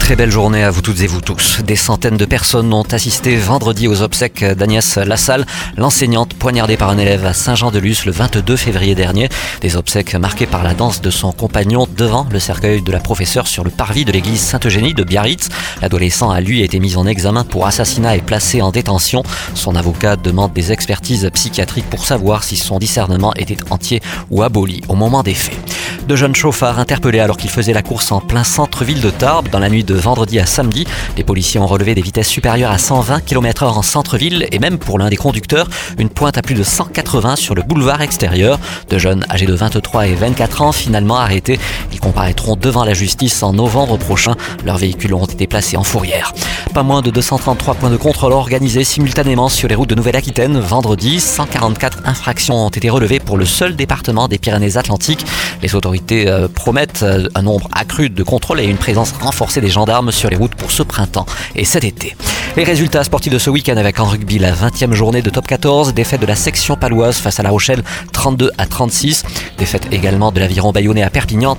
Très belle journée à vous toutes et vous tous. Des centaines de personnes ont assisté vendredi aux obsèques d'Agnès Lassalle, l'enseignante poignardée par un élève à Saint-Jean-de-Luz le 22 février dernier. Des obsèques marquées par la danse de son compagnon devant le cercueil de la professeure sur le parvis de l'église Sainte-Eugénie de Biarritz. L'adolescent a lui été mis en examen pour assassinat et placé en détention. Son avocat demande des expertises psychiatriques pour savoir si son discernement était entier ou aboli au moment des faits. Deux jeunes chauffards interpellés alors qu'ils faisaient la course en plein centre-ville de Tarbes dans la nuit de vendredi à samedi. Les policiers ont relevé des vitesses supérieures à 120 km/h en centre-ville et même pour l'un des conducteurs, une pointe à plus de 180 sur le boulevard extérieur. Deux jeunes âgés de 23 et 24 ans finalement arrêtés. Ils comparaîtront devant la justice en novembre prochain. Leurs véhicules ont été placés en fourrière. Pas moins de 233 points de contrôle organisés simultanément sur les routes de Nouvelle-Aquitaine. Vendredi, 144 infractions ont été relevées pour le seul département des Pyrénées-Atlantiques. Les autorités promettent un nombre accru de contrôles et une présence renforcée des gendarmes sur les routes pour ce printemps et cet été. Les résultats sportifs de ce week-end avec en rugby la 20e journée de top 14, défaite de la section paloise face à la Rochelle 32-36, défaite également de l'aviron bayonnais à Perpignan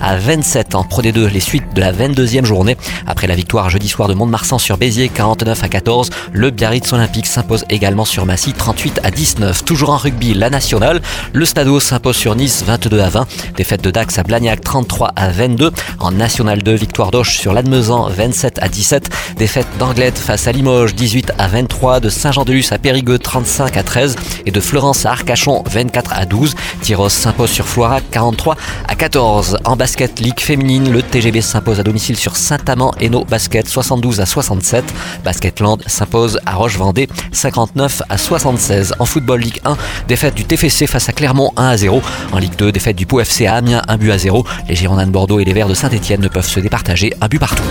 34-27 en Pro D2, les suites de la 22e journée. Après la victoire jeudi soir de Mont-de-Marsan sur Béziers 49-14, le Biarritz-Olympique s'impose également sur Massy 38-19. Toujours en rugby, la nationale, le Stadeau s'impose sur Nice 22-20, défaite de Dax à Blagnac 33-22. En National 2, victoire d'Auch sur Lannemezan 27-17, défaite d'Anglette face à Limoges 18-23, de Saint-Jean-de-Luz à Périgueux 35-13 et de Florence à Arcachon 24-12. Thiros s'impose sur Floirac 43-14. En basket ligue féminine, le TGB s'impose à domicile sur Saint-Amand-Eno basket 72-67. Basketland s'impose à Roche-Vendée 59-76. En football ligue 1, défaite du TFC face à Clermont 1-0. En ligue 2, défaite du Pau FC à Amiens 1-0. Les Girondins de Bordeaux et les Verts de Saint-Etienne ne peuvent se départager un but partout.